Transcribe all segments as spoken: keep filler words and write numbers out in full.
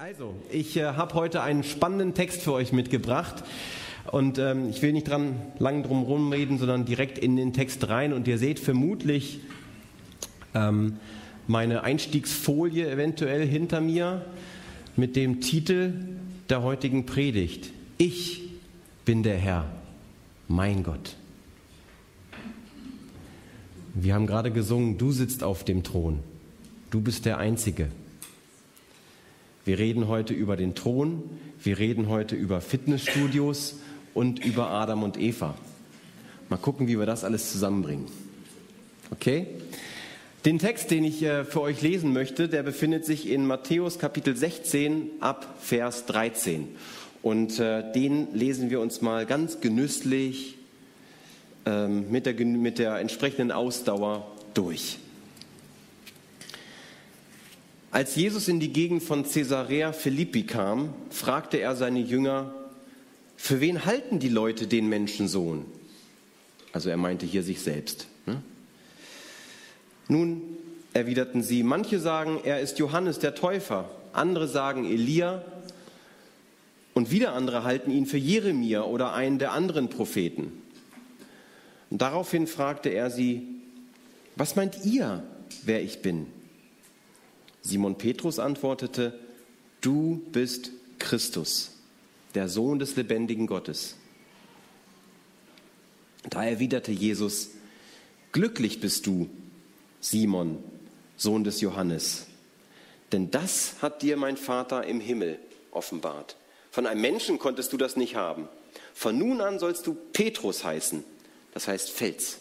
Also, ich äh, habe heute einen spannenden Text für euch mitgebracht und ähm, ich will nicht dran lang drum rumreden, sondern direkt in den Text rein. Und ihr seht vermutlich ähm, meine Einstiegsfolie eventuell hinter mir mit dem Titel der heutigen Predigt: Ich bin der Herr, mein Gott. Wir haben gerade gesungen, du sitzt auf dem Thron, du bist der Einzige. Wir reden heute über den Thron, wir reden heute über Fitnessstudios und über Adam und Eva. Mal gucken, wie wir das alles zusammenbringen. Okay? Den Text, den ich äh, für euch lesen möchte, der befindet sich in Matthäus Kapitel sechzehn ab Vers dreizehn. Und äh, den lesen wir uns mal ganz genüsslich ähm, mit der, mit der entsprechenden Ausdauer durch. Als Jesus in die Gegend von Caesarea Philippi kam, fragte er seine Jünger, für wen halten die Leute den Menschensohn? Also er meinte hier sich selbst. Ne? Nun erwiderten sie, manche sagen, er ist Johannes der Täufer, andere sagen Elia und wieder andere halten ihn für Jeremia oder einen der anderen Propheten. Und daraufhin fragte er sie, was meint ihr, wer ich bin? Simon Petrus antwortete, du bist Christus, der Sohn des lebendigen Gottes. Da erwiderte Jesus, glücklich bist du, Simon, Sohn des Johannes, denn das hat dir mein Vater im Himmel offenbart. Von einem Menschen konntest du das nicht haben. Von nun an sollst du Petrus heißen, das heißt Fels.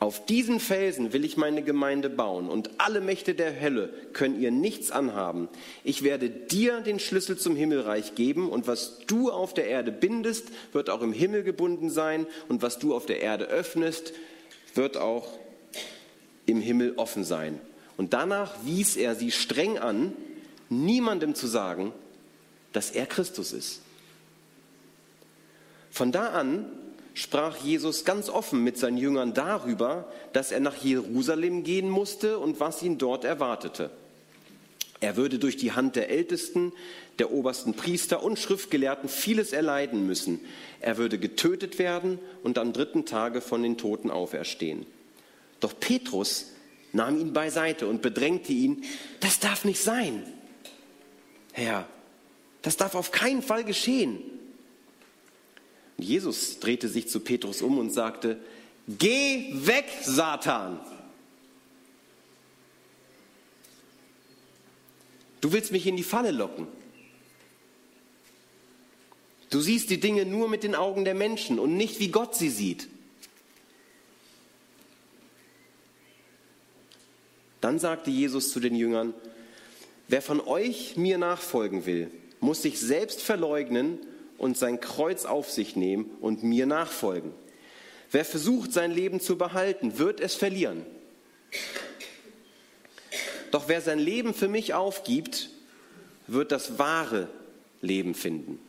Auf diesen Felsen will ich meine Gemeinde bauen und alle Mächte der Hölle können ihr nichts anhaben. Ich werde dir den Schlüssel zum Himmelreich geben und was du auf der Erde bindest, wird auch im Himmel gebunden sein und was du auf der Erde öffnest, wird auch im Himmel offen sein. Und danach wies er sie streng an, niemandem zu sagen, dass er Christus ist. Von da an sprach Jesus ganz offen mit seinen Jüngern darüber, dass er nach Jerusalem gehen musste und was ihn dort erwartete. Er würde durch die Hand der Ältesten, der obersten Priester und Schriftgelehrten vieles erleiden müssen. Er würde getötet werden und am dritten Tage von den Toten auferstehen. Doch Petrus nahm ihn beiseite und bedrängte ihn, das darf nicht sein. Herr, das darf auf keinen Fall geschehen. Jesus drehte sich zu Petrus um und sagte, geh weg, Satan! Du willst mich in die Falle locken. Du siehst die Dinge nur mit den Augen der Menschen und nicht, wie Gott sie sieht. Dann sagte Jesus zu den Jüngern, wer von euch mir nachfolgen will, muss sich selbst verleugnen und sein Kreuz auf sich nehmen und mir nachfolgen. Wer versucht, sein Leben zu behalten, wird es verlieren. Doch wer sein Leben für mich aufgibt, wird das wahre Leben finden.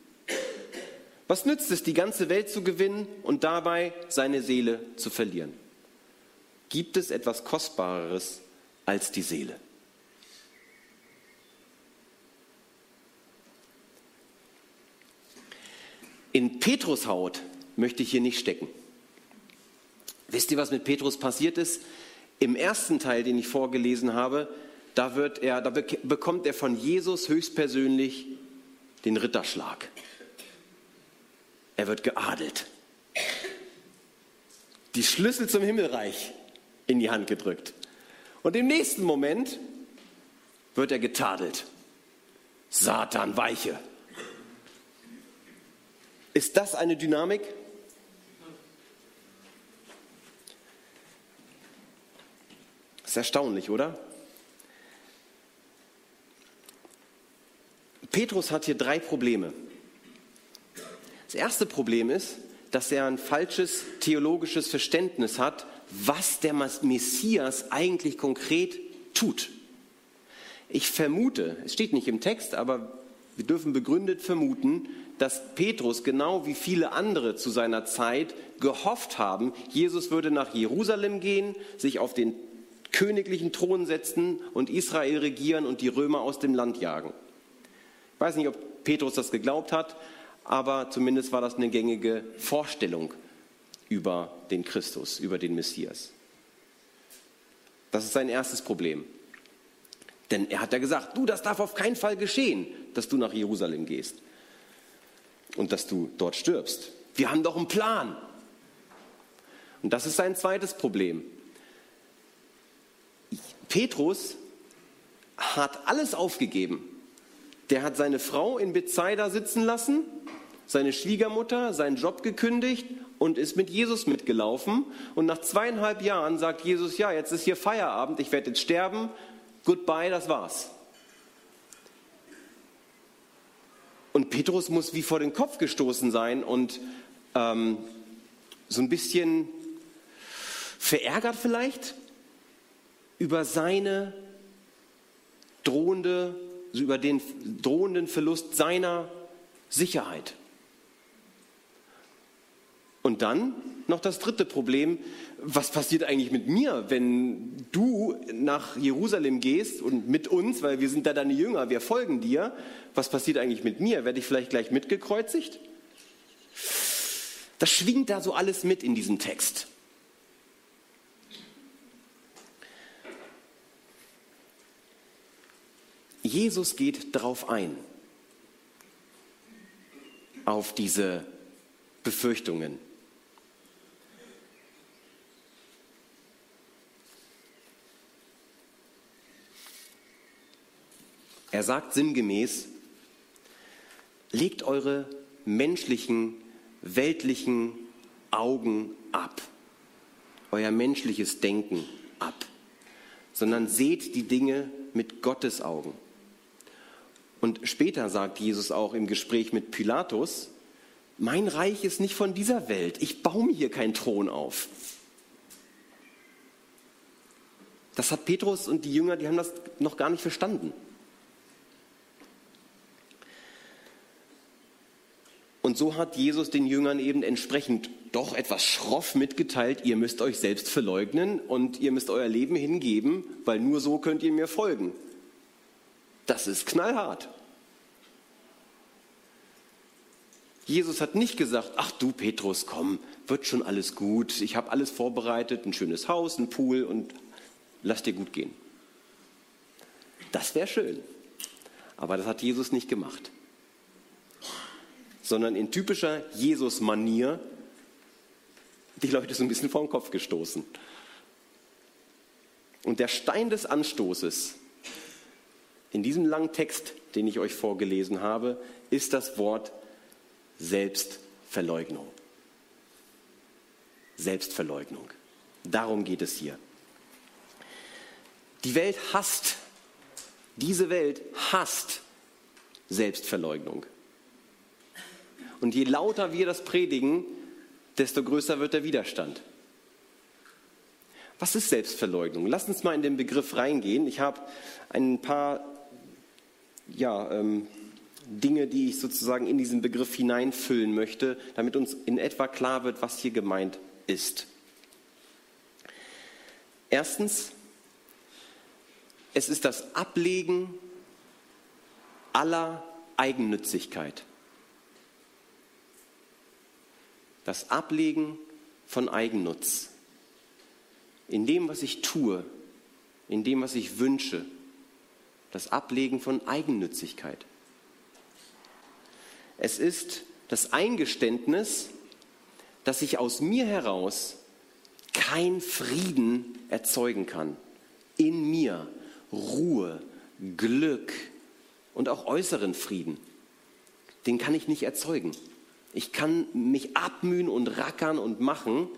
Was nützt es, die ganze Welt zu gewinnen und dabei seine Seele zu verlieren? Gibt es etwas Kostbareres als die Seele? In Petrus Haut möchte ich hier nicht stecken. Wisst ihr, was mit Petrus passiert ist? Im ersten Teil, den ich vorgelesen habe, da, wird er, da bek- bekommt er von Jesus höchstpersönlich den Ritterschlag. Er wird geadelt. Die Schlüssel zum Himmelreich in die Hand gedrückt. Und im nächsten Moment wird er getadelt. Satan, weiche! Ist das eine Dynamik? Das ist erstaunlich, oder? Petrus hat hier drei Probleme. Das erste Problem ist, dass er ein falsches theologisches Verständnis hat, was der Messias eigentlich konkret tut. Ich vermute, es steht nicht im Text, aber wir dürfen begründet vermuten, dass Petrus genau wie viele andere zu seiner Zeit gehofft haben, Jesus würde nach Jerusalem gehen, sich auf den königlichen Thron setzen und Israel regieren und die Römer aus dem Land jagen. Ich weiß nicht, ob Petrus das geglaubt hat, aber zumindest war das eine gängige Vorstellung über den Christus, über den Messias. Das ist sein erstes Problem. Denn er hat ja gesagt, du, das darf auf keinen Fall geschehen, dass du nach Jerusalem gehst und dass du dort stirbst. Wir haben doch einen Plan. Und das ist sein zweites Problem. Petrus hat alles aufgegeben. Der hat seine Frau in Bethsaida sitzen lassen, seine Schwiegermutter, seinen Job gekündigt und ist mit Jesus mitgelaufen. Und nach zweieinhalb Jahren sagt Jesus, ja, jetzt ist hier Feierabend, ich werde jetzt sterben, goodbye, das war's. Und Petrus muss wie vor den Kopf gestoßen sein und ähm, so ein bisschen verärgert vielleicht über seine drohende, also über den drohenden Verlust seiner Sicherheit. Und dann noch das dritte Problem, was passiert eigentlich mit mir, wenn du nach Jerusalem gehst und mit uns, weil wir sind da deine Jünger, wir folgen dir, was passiert eigentlich mit mir? Werde ich vielleicht gleich mitgekreuzigt? Das schwingt da so alles mit in diesem Text. Jesus geht drauf ein, auf diese Befürchtungen. Er sagt sinngemäß, legt eure menschlichen, weltlichen Augen ab, euer menschliches Denken ab, sondern seht die Dinge mit Gottes Augen. Und später sagt Jesus auch im Gespräch mit Pilatus, mein Reich ist nicht von dieser Welt, ich baue mir hier keinen Thron auf. Das hat Petrus und die Jünger, die haben das noch gar nicht verstanden. Und so hat Jesus den Jüngern eben entsprechend doch etwas schroff mitgeteilt, ihr müsst euch selbst verleugnen und ihr müsst euer Leben hingeben, weil nur so könnt ihr mir folgen. Das ist knallhart. Jesus hat nicht gesagt, ach du Petrus, komm, wird schon alles gut, ich habe alles vorbereitet, ein schönes Haus, ein Pool und lass dir gut gehen. Das wäre schön, aber das hat Jesus nicht gemacht. Sondern in typischer Jesus-Manier die Leute so ein bisschen vor den Kopf gestoßen. Und der Stein des Anstoßes in diesem langen Text, den ich euch vorgelesen habe, ist das Wort Selbstverleugnung. Selbstverleugnung. Darum geht es hier. Die Welt hasst, diese Welt hasst Selbstverleugnung. Und je lauter wir das predigen, desto größer wird der Widerstand. Was ist Selbstverleugnung? Lasst uns mal in den Begriff reingehen. Ich habe ein paar ja, ähm, Dinge, die ich sozusagen in diesen Begriff hineinfüllen möchte, damit uns in etwa klar wird, was hier gemeint ist. Erstens, es ist das Ablegen aller Eigennützigkeit. Das Ablegen von Eigennutz. In dem, was ich tue, in dem, was ich wünsche. Das Ablegen von Eigennützigkeit. Es ist das Eingeständnis, dass ich aus mir heraus keinen Frieden erzeugen kann. In mir Ruhe, Glück und auch äußeren Frieden. Den kann ich nicht erzeugen. Ich kann mich abmühen und rackern und machen.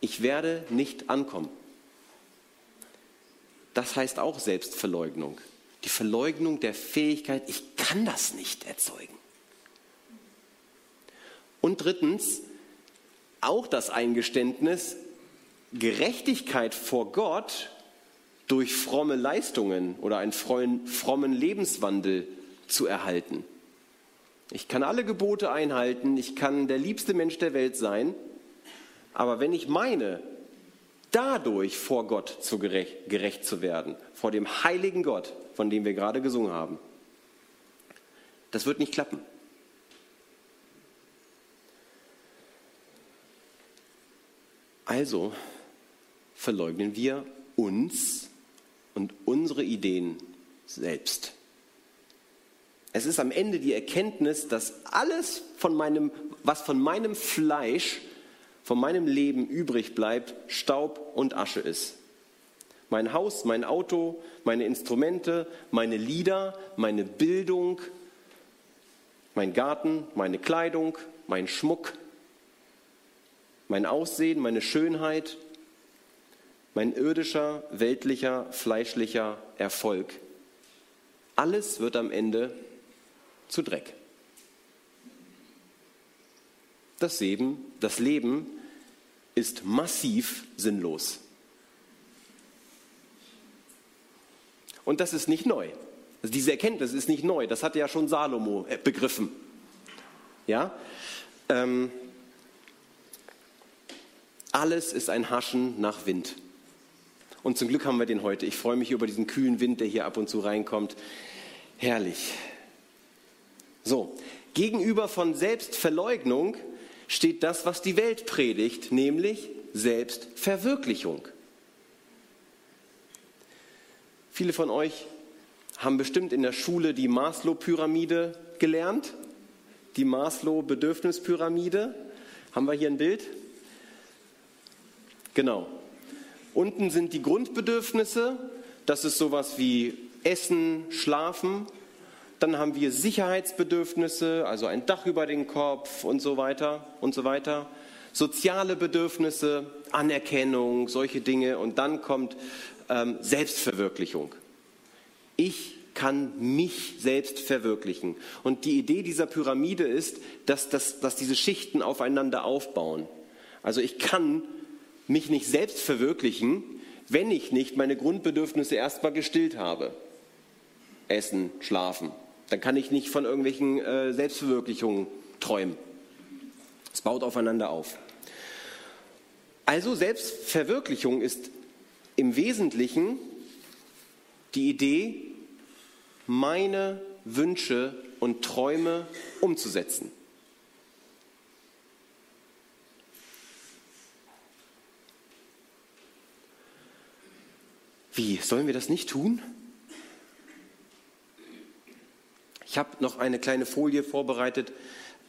Ich werde nicht ankommen. Das heißt auch Selbstverleugnung. Die Verleugnung der Fähigkeit, ich kann das nicht erzeugen. Und drittens, auch das Eingeständnis, Gerechtigkeit vor Gott durch fromme Leistungen oder einen frommen Lebenswandel zu erhalten. Ich kann alle Gebote einhalten, ich kann der liebste Mensch der Welt sein, aber wenn ich meine, dadurch vor Gott zu gerecht, gerecht zu werden, vor dem heiligen Gott, von dem wir gerade gesungen haben, Das wird nicht klappen. Also verleugnen wir uns und unsere Ideen selbst. Es ist am Ende die Erkenntnis, dass alles, von meinem, was von meinem Fleisch, von meinem Leben übrig bleibt, Staub und Asche ist. Mein Haus, mein Auto, meine Instrumente, meine Lieder, meine Bildung, mein Garten, meine Kleidung, mein Schmuck, mein Aussehen, meine Schönheit, mein irdischer, weltlicher, fleischlicher Erfolg. Alles wird am Ende zu Dreck. Das Leben, das Leben ist massiv sinnlos. Und das ist nicht neu. Also diese Erkenntnis ist nicht neu. Das hat ja schon Salomo begriffen. Ja? Ähm, alles ist ein Haschen nach Wind. Und zum Glück haben wir den heute. Ich freue mich über diesen kühlen Wind, der hier ab und zu reinkommt. Herrlich. So, gegenüber von Selbstverleugnung steht das, was die Welt predigt, nämlich Selbstverwirklichung. Viele von euch haben bestimmt in der Schule die Maslow-Pyramide gelernt. Die Maslow-Bedürfnispyramide. Haben wir hier ein Bild? Genau. Unten sind die Grundbedürfnisse, das ist sowas wie Essen, Schlafen. Dann haben wir Sicherheitsbedürfnisse, also ein Dach über den Kopf und so weiter und so weiter. Soziale Bedürfnisse, Anerkennung, solche Dinge. Und dann kommt ähm, Selbstverwirklichung. Ich kann mich selbst verwirklichen. Und die Idee dieser Pyramide ist, dass, dass, dass diese Schichten aufeinander aufbauen. Also ich kann mich nicht selbst verwirklichen, wenn ich nicht meine Grundbedürfnisse erstmal gestillt habe. Essen, schlafen. Dann kann ich nicht von irgendwelchen äh, Selbstverwirklichungen träumen. Es baut aufeinander auf. Also Selbstverwirklichung ist im Wesentlichen die Idee, meine Wünsche und Träume umzusetzen. Wie, sollen wir das nicht tun? Ich habe noch eine kleine Folie vorbereitet,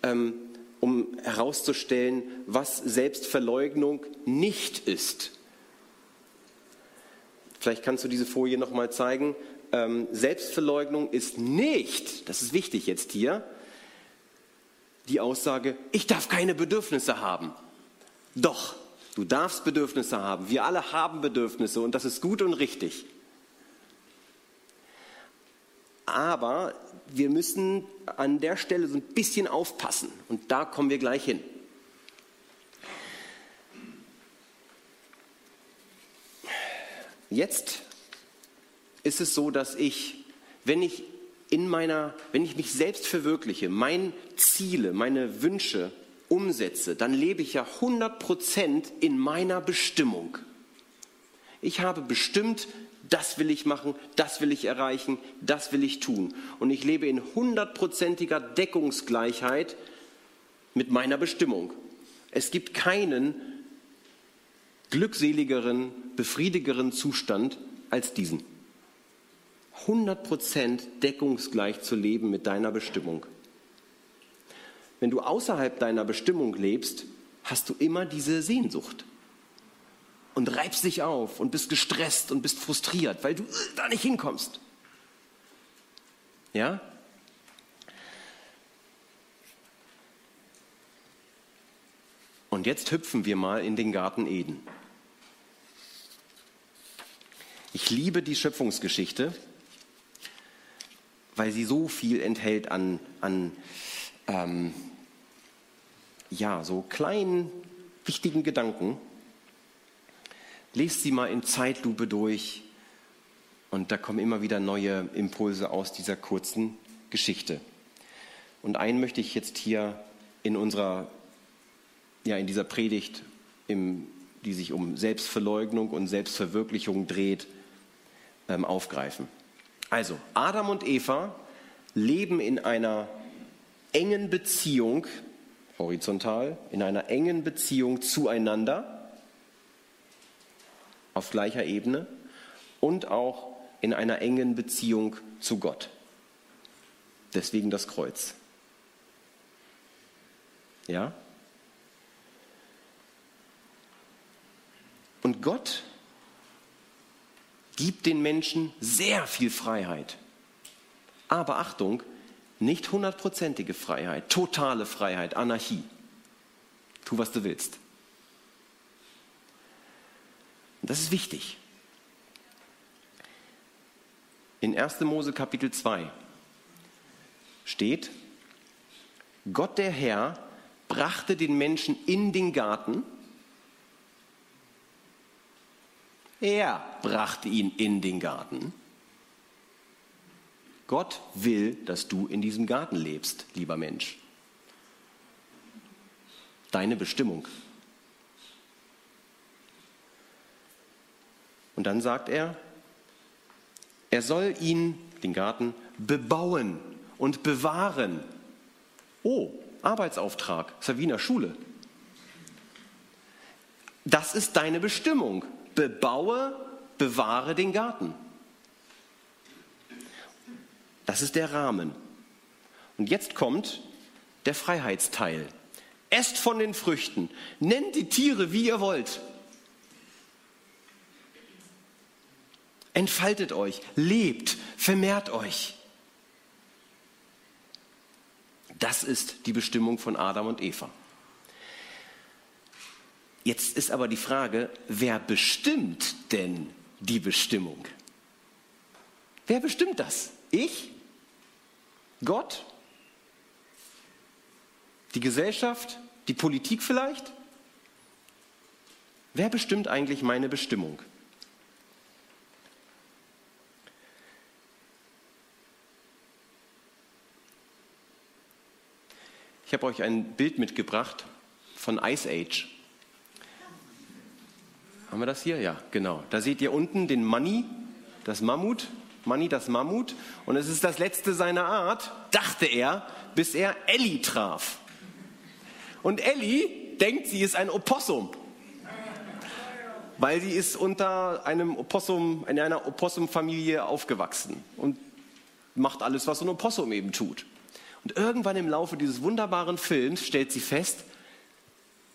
ähm, um herauszustellen, was Selbstverleugnung nicht ist. Vielleicht kannst du diese Folie nochmal zeigen. Ähm, Selbstverleugnung ist nicht, das ist wichtig jetzt hier, die Aussage, ich darf keine Bedürfnisse haben. Doch. Du darfst Bedürfnisse haben. Wir alle haben Bedürfnisse und das ist gut und richtig. Aber wir müssen an der Stelle so ein bisschen aufpassen und da kommen wir gleich hin. Jetzt ist es so, dass ich, wenn ich in meiner, wenn ich mich selbst verwirkliche, meine Ziele, meine Wünsche umsetze, dann lebe ich ja hundert Prozent in meiner Bestimmung. Ich habe bestimmt, das will ich machen, das will ich erreichen, das will ich tun. Und ich lebe in hundertprozentiger Deckungsgleichheit mit meiner Bestimmung. Es gibt keinen glückseligeren, befriedigeren Zustand als diesen. hundert Prozent deckungsgleich zu leben mit deiner Bestimmung. Wenn du außerhalb deiner Bestimmung lebst, hast du immer diese Sehnsucht und reibst dich auf und bist gestresst und bist frustriert, weil du da nicht hinkommst. Ja? Und jetzt hüpfen wir mal in den Garten Eden. Ich liebe die Schöpfungsgeschichte, weil sie so viel enthält an an Ähm, ja, so kleinen, wichtigen Gedanken. Lest sie mal in Zeitlupe durch und da kommen immer wieder neue Impulse aus dieser kurzen Geschichte. Und einen möchte ich jetzt hier in unserer, ja, in dieser Predigt, im, die sich um Selbstverleugnung und Selbstverwirklichung dreht, ähm, aufgreifen. Also, Adam und Eva leben in einer engen Beziehung, horizontal, in einer engen Beziehung zueinander, auf gleicher Ebene und auch in einer engen Beziehung zu Gott. Deswegen das Kreuz. Ja? Und Gott gibt den Menschen sehr viel Freiheit. Aber Achtung, nicht hundertprozentige Freiheit, totale Freiheit, Anarchie. Tu, was du willst. Und das ist wichtig. In erster Mose Kapitel zwei steht, Gott der Herr brachte den Menschen in den Garten. Er brachte ihn in den Garten. Gott will, dass du in diesem Garten lebst, lieber Mensch. Deine Bestimmung. Und dann sagt er, er soll ihn, den Garten, bebauen und bewahren. Oh, Arbeitsauftrag, Saviner Schule. Das ist deine Bestimmung. Bebaue, bewahre den Garten. Das ist der Rahmen. Und jetzt kommt der Freiheitsteil. Esst von den Früchten. Nennt die Tiere, wie ihr wollt. Entfaltet euch. Lebt. Vermehrt euch. Das ist die Bestimmung von Adam und Eva. Jetzt ist aber die Frage, wer bestimmt denn die Bestimmung? Wer bestimmt das? Ich? Gott? Die Gesellschaft? Die Politik vielleicht? Wer bestimmt eigentlich meine Bestimmung? Ich habe euch ein Bild mitgebracht von Ice Age. Haben wir das hier? Ja, genau. Da seht ihr unten den Manni, das Mammut. Manni, das Mammut. Und es ist das letzte seiner Art, dachte er, bis er Ellie traf. Und Ellie denkt, sie ist ein Opossum. Weil sie ist unter einem Opossum, in einer Opossum-Familie aufgewachsen und macht alles, was so ein Opossum eben tut. Und irgendwann im Laufe dieses wunderbaren Films stellt sie fest,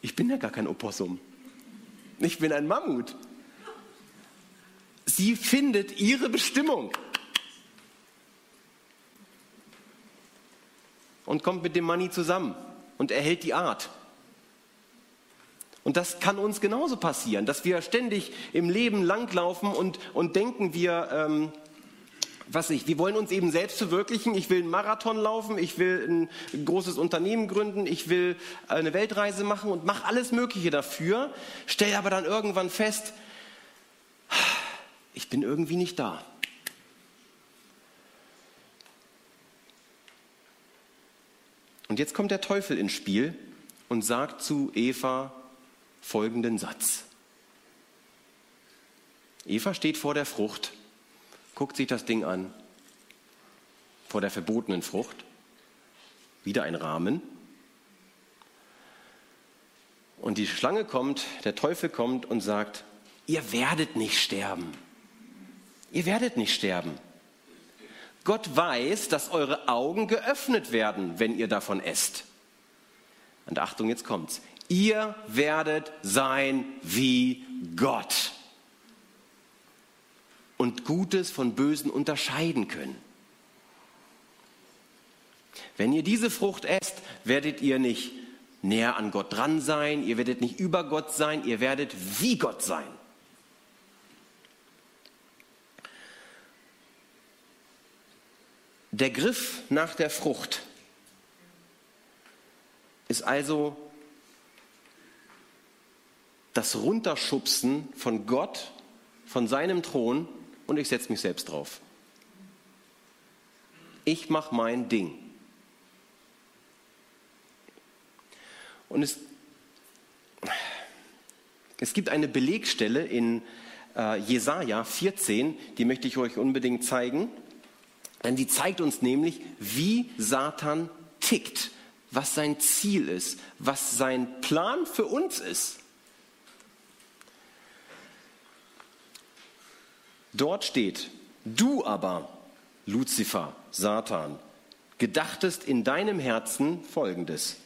ich bin ja gar kein Opossum. Ich bin ein Mammut. Sie findet ihre Bestimmung und kommt mit dem Manni zusammen und erhält die Art. Und das kann uns genauso passieren, dass wir ständig im Leben langlaufen und, und denken wir, ähm, was ich, wir wollen uns eben selbst verwirklichen. Ich will einen Marathon laufen, ich will ein großes Unternehmen gründen, ich will eine Weltreise machen und mache alles Mögliche dafür, stell aber dann irgendwann fest, ich bin irgendwie nicht da. Und jetzt kommt der Teufel ins Spiel und sagt zu Eva folgenden Satz. Eva steht vor der Frucht, guckt sich das Ding an, vor der verbotenen Frucht, wieder ein Rahmen. Und die Schlange kommt, der Teufel kommt und sagt, ihr werdet nicht sterben. Ihr werdet nicht sterben. Gott weiß, dass eure Augen geöffnet werden, wenn ihr davon esst. Und Achtung, jetzt kommt's. Ihr werdet sein wie Gott und Gutes von Bösen unterscheiden können. Wenn ihr diese Frucht esst, werdet ihr nicht näher an Gott dran sein, ihr werdet nicht über Gott sein, ihr werdet wie Gott sein. Der Griff nach der Frucht ist also das Runterschubsen von Gott, von seinem Thron, und ich setze mich selbst drauf. Ich mache mein Ding. Und es, es gibt eine Belegstelle in äh, Jesaja vierzehn, die möchte ich euch unbedingt zeigen. Denn sie zeigt uns nämlich, wie Satan tickt, was sein Ziel ist, was sein Plan für uns ist. Dort steht, du aber, Luzifer, Satan, gedachtest in deinem Herzen Folgendes.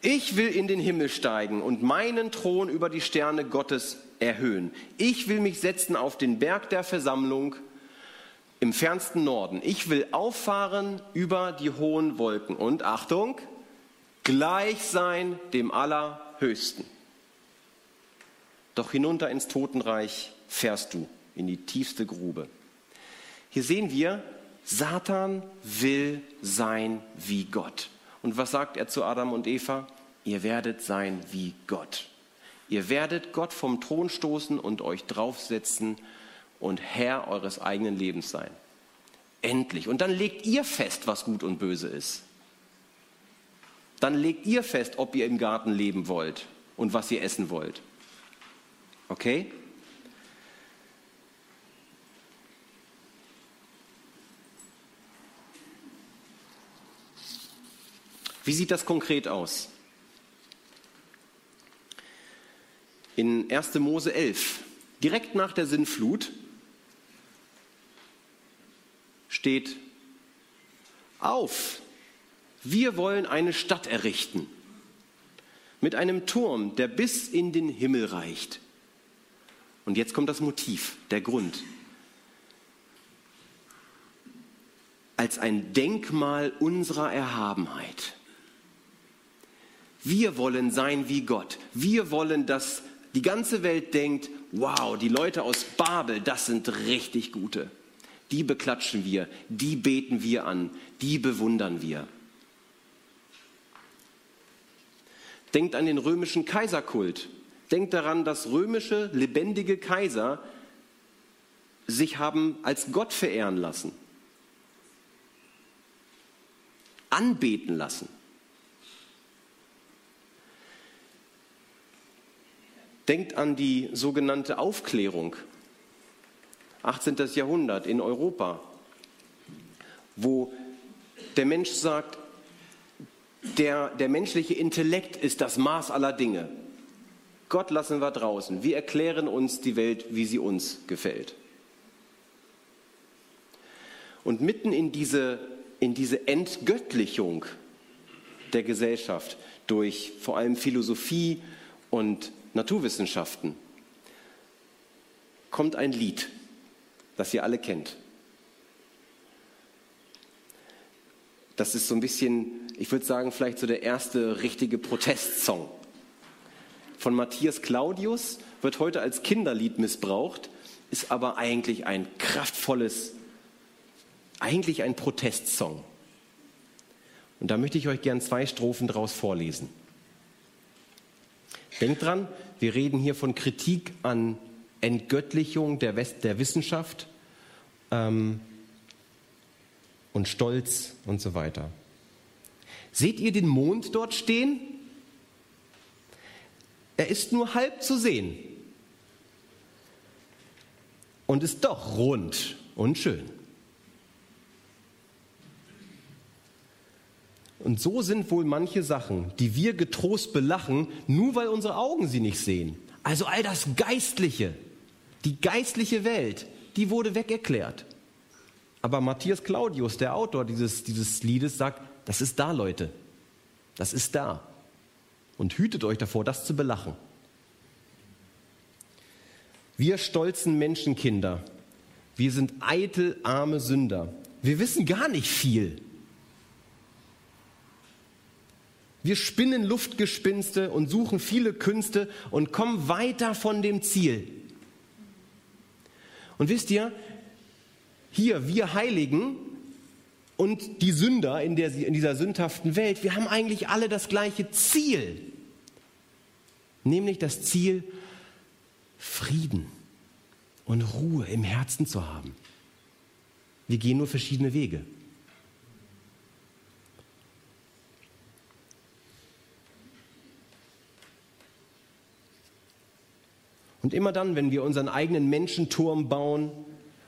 Ich will in den Himmel steigen und meinen Thron über die Sterne Gottes erhöhen. Ich will mich setzen auf den Berg der Versammlung im fernsten Norden. Ich will auffahren über die hohen Wolken und, Achtung, gleich sein dem Allerhöchsten. Doch hinunter ins Totenreich fährst du, in die tiefste Grube. Hier sehen wir, Satan will sein wie Gott. Und was sagt er zu Adam und Eva? Ihr werdet sein wie Gott. Ihr werdet Gott vom Thron stoßen und euch draufsetzen und Herr eures eigenen Lebens sein. Endlich. Und dann legt ihr fest, was gut und böse ist. Dann legt ihr fest, ob ihr im Garten leben wollt und was ihr essen wollt. Okay? Wie sieht das konkret aus? In erstes Mose elf, direkt nach der Sintflut, steht: Auf, wir wollen eine Stadt errichten, mit einem Turm, der bis in den Himmel reicht. Und jetzt kommt das Motiv, der Grund. Als ein Denkmal unserer Erhabenheit. Wir wollen sein wie Gott. Wir wollen, dass die ganze Welt denkt, wow, die Leute aus Babel, das sind richtig gute. Die beklatschen wir, die beten wir an, die bewundern wir. Denkt an den römischen Kaiserkult. Denkt daran, dass römische, lebendige Kaiser sich haben als Gott verehren lassen. Anbeten lassen. Denkt an die sogenannte Aufklärung, achtzehntes Jahrhundert in Europa, wo der Mensch sagt, der, der menschliche Intellekt ist das Maß aller Dinge. Gott lassen wir draußen. Wir erklären uns die Welt, wie sie uns gefällt. Und mitten in diese, in diese Entgöttlichung der Gesellschaft durch vor allem Philosophie und Naturwissenschaften kommt ein Lied, das ihr alle kennt. Das ist so ein bisschen, ich würde sagen, vielleicht so der erste richtige Protestsong. Von Matthias Claudius, wird heute als Kinderlied missbraucht, ist aber eigentlich ein kraftvolles, eigentlich ein Protestsong. Und da möchte ich euch gern zwei Strophen draus vorlesen. Denkt dran, wir reden hier von Kritik an Entgöttlichung der, West- der Wissenschaft ähm, und Stolz und so weiter. Seht ihr den Mond dort stehen? Er ist nur halb zu sehen und ist doch rund und schön. Und so sind wohl manche Sachen, die wir getrost belachen, nur weil unsere Augen sie nicht sehen. Also all das Geistliche, die geistliche Welt, die wurde wegerklärt. Aber Matthias Claudius, der Autor dieses, dieses Liedes, sagt, das ist da, Leute. Das ist da. Und hütet euch davor, das zu belachen. Wir stolzen Menschenkinder. Wir sind eitel, arme Sünder. Wir wissen gar nicht viel. Wir spinnen Luftgespinste und suchen viele Künste und kommen weiter von dem Ziel. Und wisst ihr, hier wir Heiligen und die Sünder in, der, in dieser sündhaften Welt, wir haben eigentlich alle das gleiche Ziel. Nämlich das Ziel, Frieden und Ruhe im Herzen zu haben. Wir gehen nur verschiedene Wege. Und immer dann, wenn wir unseren eigenen Menschenturm bauen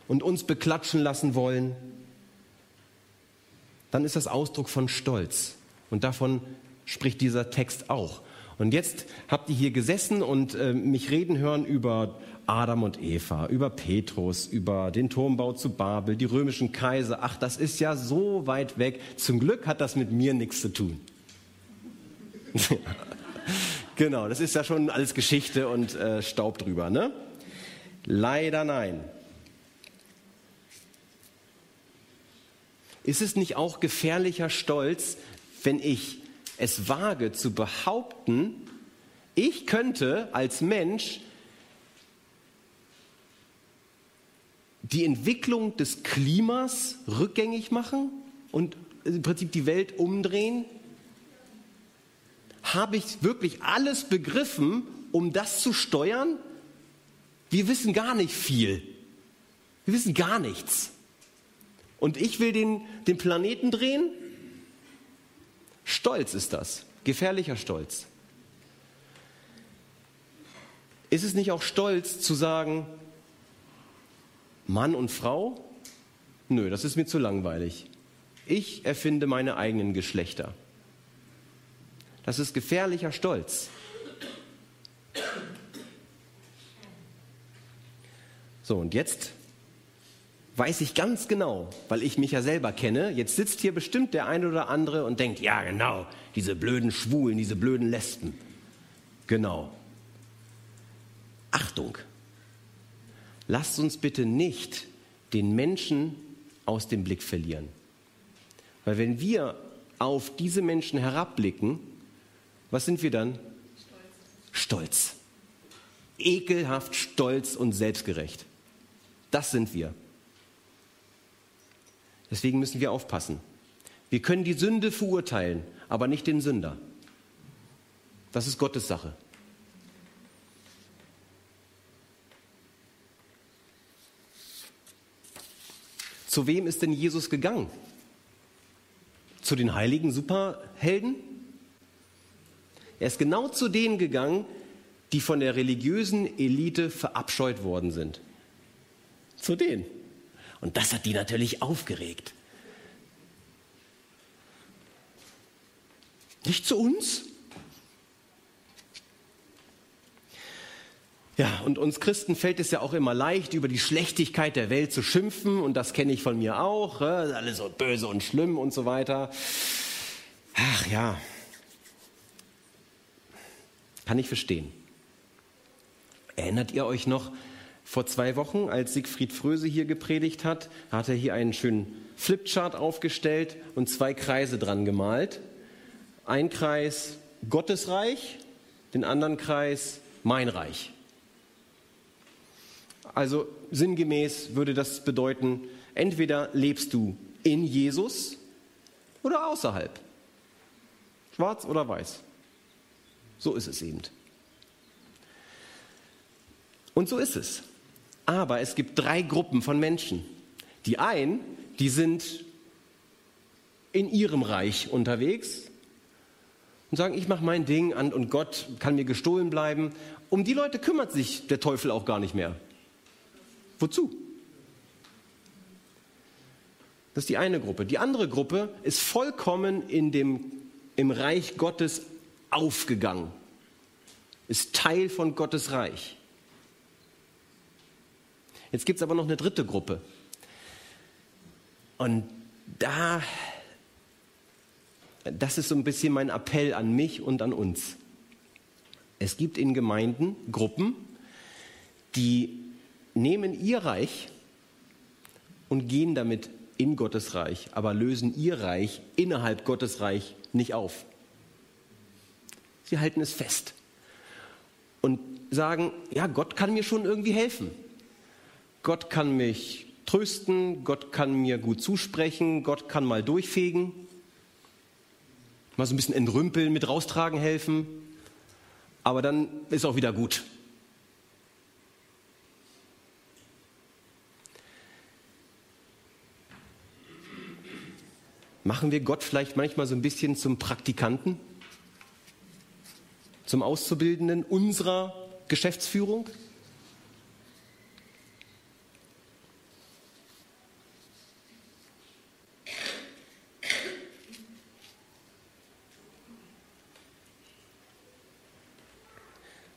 und uns beklatschen lassen wollen, dann ist das Ausdruck von Stolz. Und davon spricht dieser Text auch. Und jetzt habt ihr hier gesessen und äh, mich reden hören über Adam und Eva, über Petrus, über den Turmbau zu Babel, die römischen Kaiser. Ach, das ist ja so weit weg. Zum Glück hat das mit mir nichts zu tun. Genau, das ist ja schon alles Geschichte und äh, Staub drüber, ne? Leider nein. Ist es nicht auch gefährlicher Stolz, wenn ich es wage zu behaupten, ich könnte als Mensch die Entwicklung des Klimas rückgängig machen und im Prinzip die Welt umdrehen? Habe ich wirklich alles begriffen, um das zu steuern? Wir wissen gar nicht viel. Wir wissen gar nichts. Und ich will den, den Planeten drehen? Stolz ist das. Gefährlicher Stolz. Ist es nicht auch Stolz zu sagen, Mann und Frau? Nö, das ist mir zu langweilig. Ich erfinde meine eigenen Geschlechter. Das ist gefährlicher Stolz. So, und jetzt weiß ich ganz genau, weil ich mich ja selber kenne, jetzt sitzt hier bestimmt der eine oder andere und denkt, ja genau, diese blöden Schwulen, diese blöden Lesben. Genau. Achtung, lasst uns bitte nicht den Menschen aus dem Blick verlieren. Weil wenn wir auf diese Menschen herabblicken, was sind wir dann? Stolz. Stolz. Ekelhaft, stolz und selbstgerecht. Das sind wir. Deswegen müssen wir aufpassen. Wir können die Sünde verurteilen, aber nicht den Sünder. Das ist Gottes Sache. Zu wem ist denn Jesus gegangen? Zu den heiligen Superhelden? Er ist genau zu denen gegangen, die von der religiösen Elite verabscheut worden sind. Zu denen. Und das hat die natürlich aufgeregt. Nicht zu uns? Ja, und uns Christen fällt es ja auch immer leicht, über die Schlechtigkeit der Welt zu schimpfen. Und das kenne ich von mir auch. Alles so böse und schlimm und so weiter. Ach ja. Kann ich verstehen. Erinnert ihr euch noch, vor zwei Wochen, als Siegfried Fröse hier gepredigt hat, hat er hier einen schönen Flipchart aufgestellt und zwei Kreise dran gemalt. Ein Kreis Gottes Reich, den anderen Kreis mein Reich. Also sinngemäß würde das bedeuten, entweder lebst du in Jesus oder außerhalb. Schwarz oder weiß. So ist es eben. Und so ist es. Aber es gibt drei Gruppen von Menschen. Die einen, die sind in ihrem Reich unterwegs und sagen, ich mache mein Ding an und Gott kann mir gestohlen bleiben. Um die Leute kümmert sich der Teufel auch gar nicht mehr. Wozu? Das ist die eine Gruppe. Die andere Gruppe ist vollkommen in dem, im Reich Gottes aufgegangen, ist Teil von Gottes Reich. Jetzt gibt es aber noch eine dritte Gruppe. Und da, das ist so ein bisschen mein Appell an mich und an uns. Es gibt in Gemeinden Gruppen, die nehmen ihr Reich und gehen damit in Gottes Reich, aber lösen ihr Reich innerhalb Gottes Reich nicht auf. Sie halten es fest und sagen, ja, Gott kann mir schon irgendwie helfen. Gott kann mich trösten, Gott kann mir gut zusprechen, Gott kann mal durchfegen, mal so ein bisschen entrümpeln, mit raustragen helfen, aber dann ist auch wieder gut. Machen wir Gott vielleicht manchmal so ein bisschen zum Praktikanten, zum Auszubildenden unserer Geschäftsführung?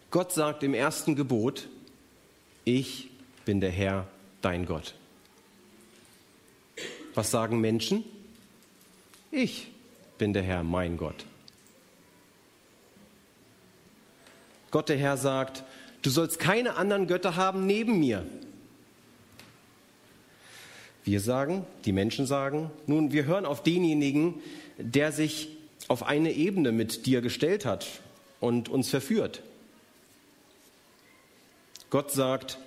Gott sagt im ersten Gebot, ich bin der Herr, dein Gott. Was sagen Menschen? Ich bin der Herr, mein Gott. Gott, der Herr, sagt, du sollst keine anderen Götter haben neben mir. Wir sagen, die Menschen sagen, nun, wir hören auf denjenigen, der sich auf eine Ebene mit dir gestellt hat und uns verführt. Gott sagt,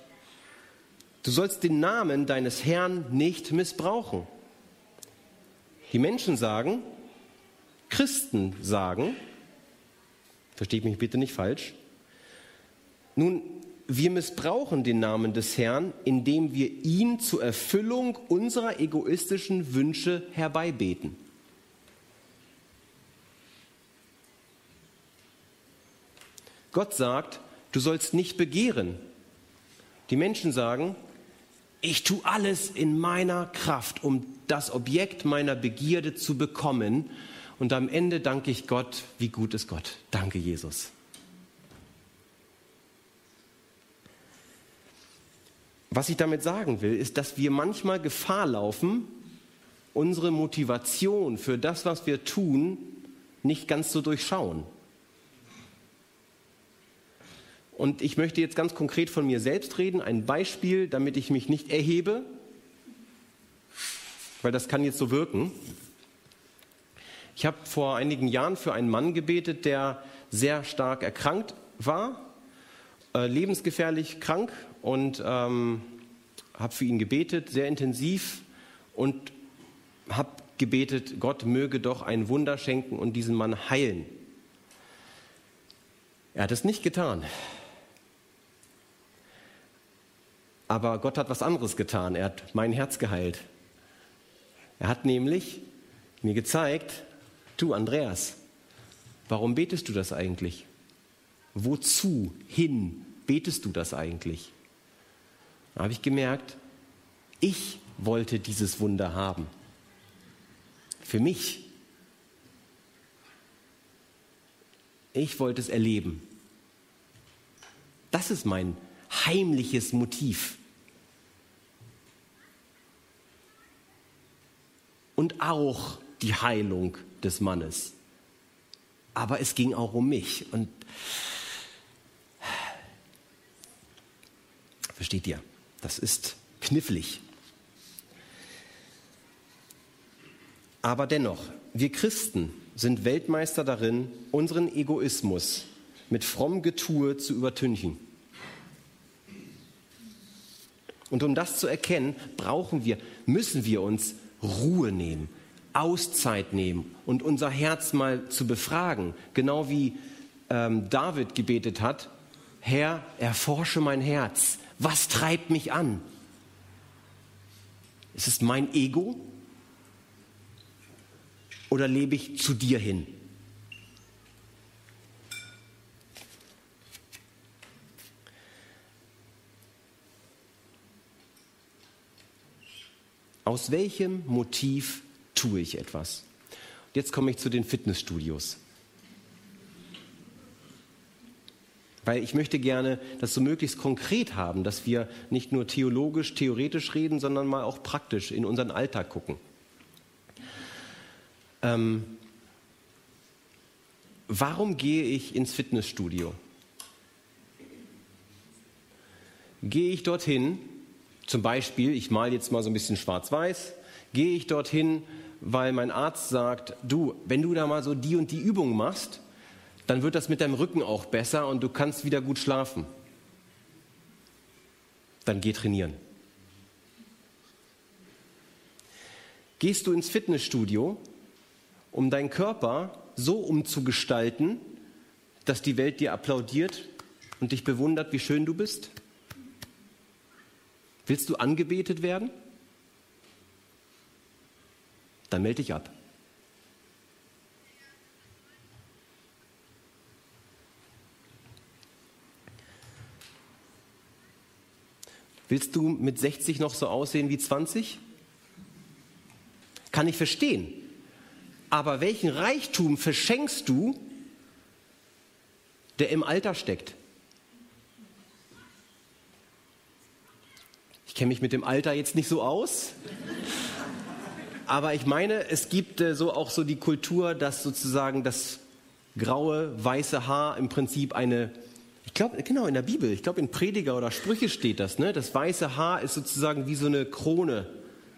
du sollst den Namen deines Herrn nicht missbrauchen. Die Menschen sagen, Christen sagen, versteht mich bitte nicht falsch, nun, wir missbrauchen den Namen des Herrn, indem wir ihn zur Erfüllung unserer egoistischen Wünsche herbeibeten. Gott sagt, du sollst nicht begehren. Die Menschen sagen, ich tue alles in meiner Kraft, um das Objekt meiner Begierde zu bekommen. Und am Ende danke ich Gott, wie gut ist Gott. Danke, Jesus. Was ich damit sagen will, ist, dass wir manchmal Gefahr laufen, unsere Motivation für das, was wir tun, nicht ganz zu durchschauen. Und ich möchte jetzt ganz konkret von mir selbst reden, ein Beispiel, damit ich mich nicht erhebe, weil das kann jetzt so wirken. Ich habe vor einigen Jahren für einen Mann gebetet, der sehr stark erkrankt war, äh, lebensgefährlich krank. Und ähm, habe für ihn gebetet, sehr intensiv, und habe gebetet, Gott möge doch ein Wunder schenken und diesen Mann heilen. Er hat es nicht getan. Aber Gott hat was anderes getan. Er hat mein Herz geheilt. Er hat nämlich mir gezeigt, du Andreas, warum betest du das eigentlich? Wozu hin betest du das eigentlich? Da habe ich gemerkt, ich wollte dieses Wunder haben. Für mich. Ich wollte es erleben. Das ist mein heimliches Motiv. Und auch die Heilung des Mannes. Aber es ging auch um mich. Und versteht ihr? Das ist knifflig. Aber dennoch, wir Christen sind Weltmeister darin, unseren Egoismus mit frommem Getue zu übertünchen. Und um das zu erkennen, brauchen wir, müssen wir uns Ruhe nehmen, Auszeit nehmen und unser Herz mal zu befragen. Genau wie ähm, David gebetet hat, Herr, erforsche mein Herz. Was treibt mich an? Ist es mein Ego? Oder lebe ich zu dir hin? Aus welchem Motiv tue ich etwas? Jetzt komme ich zu den Fitnessstudios. Weil ich möchte gerne das so möglichst konkret haben, dass wir nicht nur theologisch, theoretisch reden, sondern mal auch praktisch in unseren Alltag gucken. Ähm, warum gehe ich ins Fitnessstudio? Gehe ich dorthin, zum Beispiel, ich male jetzt mal so ein bisschen schwarz-weiß, gehe ich dorthin, weil mein Arzt sagt, du, wenn du da mal so die und die Übung machst, dann wird das mit deinem Rücken auch besser und du kannst wieder gut schlafen. Dann geh trainieren. Gehst du ins Fitnessstudio, um deinen Körper so umzugestalten, dass die Welt dir applaudiert und dich bewundert, wie schön du bist? Willst du angebetet werden? Dann melde dich ab. Willst du mit sechzig noch so aussehen wie zwanzig? Kann ich verstehen. Aber welchen Reichtum verschenkst du, der im Alter steckt? Ich kenne mich mit dem Alter jetzt nicht so aus. Aber ich meine, es gibt so auch so die Kultur, dass sozusagen das graue, weiße Haar im Prinzip eine, ich glaube, genau, in der Bibel, ich glaube in Prediger oder Sprüche steht das, ne? Das weiße Haar ist sozusagen wie so eine Krone,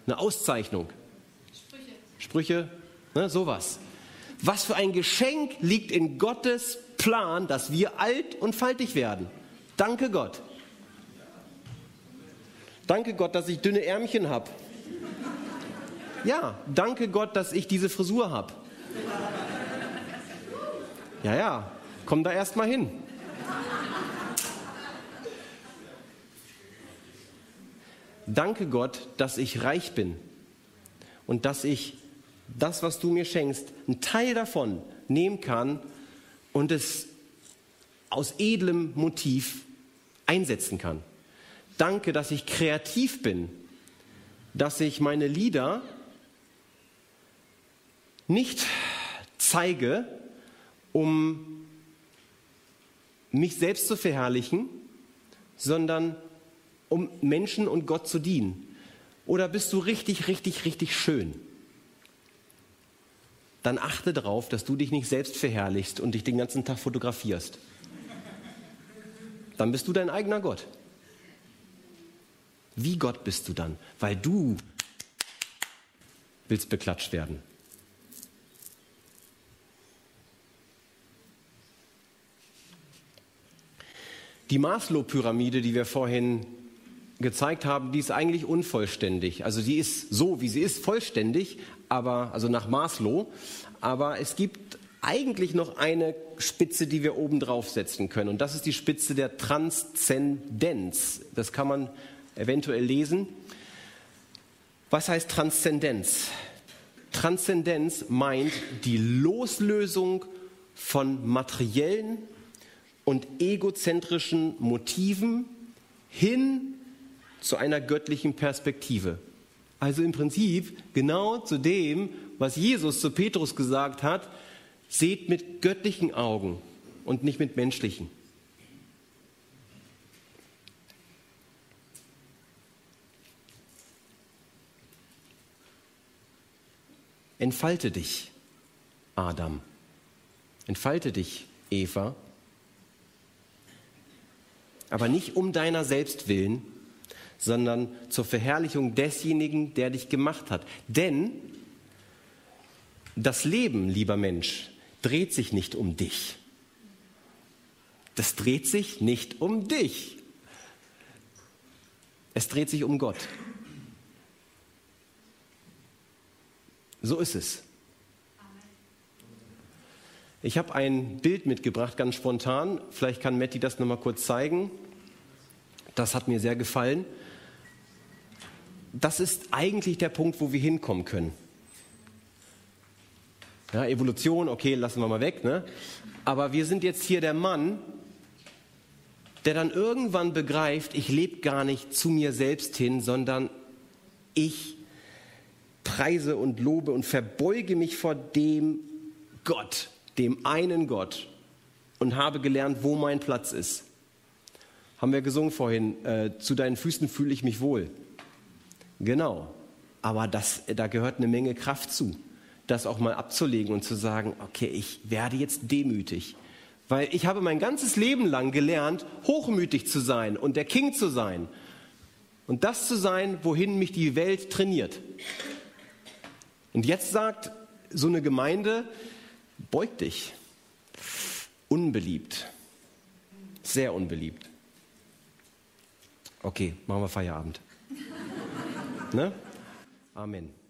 eine Auszeichnung. Sprüche, ne, sowas. Was für ein Geschenk liegt in Gottes Plan, dass wir alt und faltig werden. Danke Gott. Danke Gott, dass ich dünne Ärmchen habe. Ja, danke Gott, dass ich diese Frisur habe. Ja, ja, komm da erst mal hin. Danke Gott, dass ich reich bin und dass ich das, was du mir schenkst, einen Teil davon nehmen kann und es aus edlem Motiv einsetzen kann. Danke, dass ich kreativ bin, dass ich meine Lieder nicht zeige, um mich selbst zu verherrlichen, sondern um Menschen und Gott zu dienen. Oder bist du richtig, richtig, richtig schön? Dann achte darauf, dass du dich nicht selbst verherrlichst und dich den ganzen Tag fotografierst. Dann bist du dein eigener Gott. Wie Gott bist du dann? Weil du willst beklatscht werden. Die Maslow-Pyramide, die wir vorhin gezeigt haben, die ist eigentlich unvollständig. Also die ist so, wie sie ist, vollständig, aber also nach Maslow. Aber es gibt eigentlich noch eine Spitze, die wir oben drauf setzen können. Und das ist die Spitze der Transzendenz. Das kann man eventuell lesen. Was heißt Transzendenz? Transzendenz meint die Loslösung von materiellen und egozentrischen Motiven hin zu einer göttlichen Perspektive. Also im Prinzip genau zu dem, was Jesus zu Petrus gesagt hat, seht mit göttlichen Augen und nicht mit menschlichen. Entfalte dich, Adam. Entfalte dich, Eva. Aber nicht um deiner selbst willen, sondern zur Verherrlichung desjenigen, der dich gemacht hat. Denn das Leben, lieber Mensch, dreht sich nicht um dich. Das dreht sich nicht um dich. Es dreht sich um Gott. So ist es. Ich habe ein Bild mitgebracht, ganz spontan. Vielleicht kann Matti das nochmal kurz zeigen. Das hat mir sehr gefallen. Das ist eigentlich der Punkt, wo wir hinkommen können. Ja, Evolution, okay, lassen wir mal weg, ne? Aber wir sind jetzt hier der Mann, der dann irgendwann begreift, ich lebe gar nicht zu mir selbst hin, sondern ich preise und lobe und verbeuge mich vor dem Gott, dem einen Gott, und habe gelernt, wo mein Platz ist. Haben wir gesungen vorhin, äh, zu deinen Füßen fühle ich mich wohl. Genau, aber das, da gehört eine Menge Kraft zu, das auch mal abzulegen und zu sagen, okay, ich werde jetzt demütig. Weil ich habe mein ganzes Leben lang gelernt, hochmütig zu sein und der King zu sein. Und das zu sein, wohin mich die Welt trainiert. Und jetzt sagt so eine Gemeinde, beug dich. Unbeliebt. Sehr unbeliebt. Okay, machen wir Feierabend. Ne? Amen.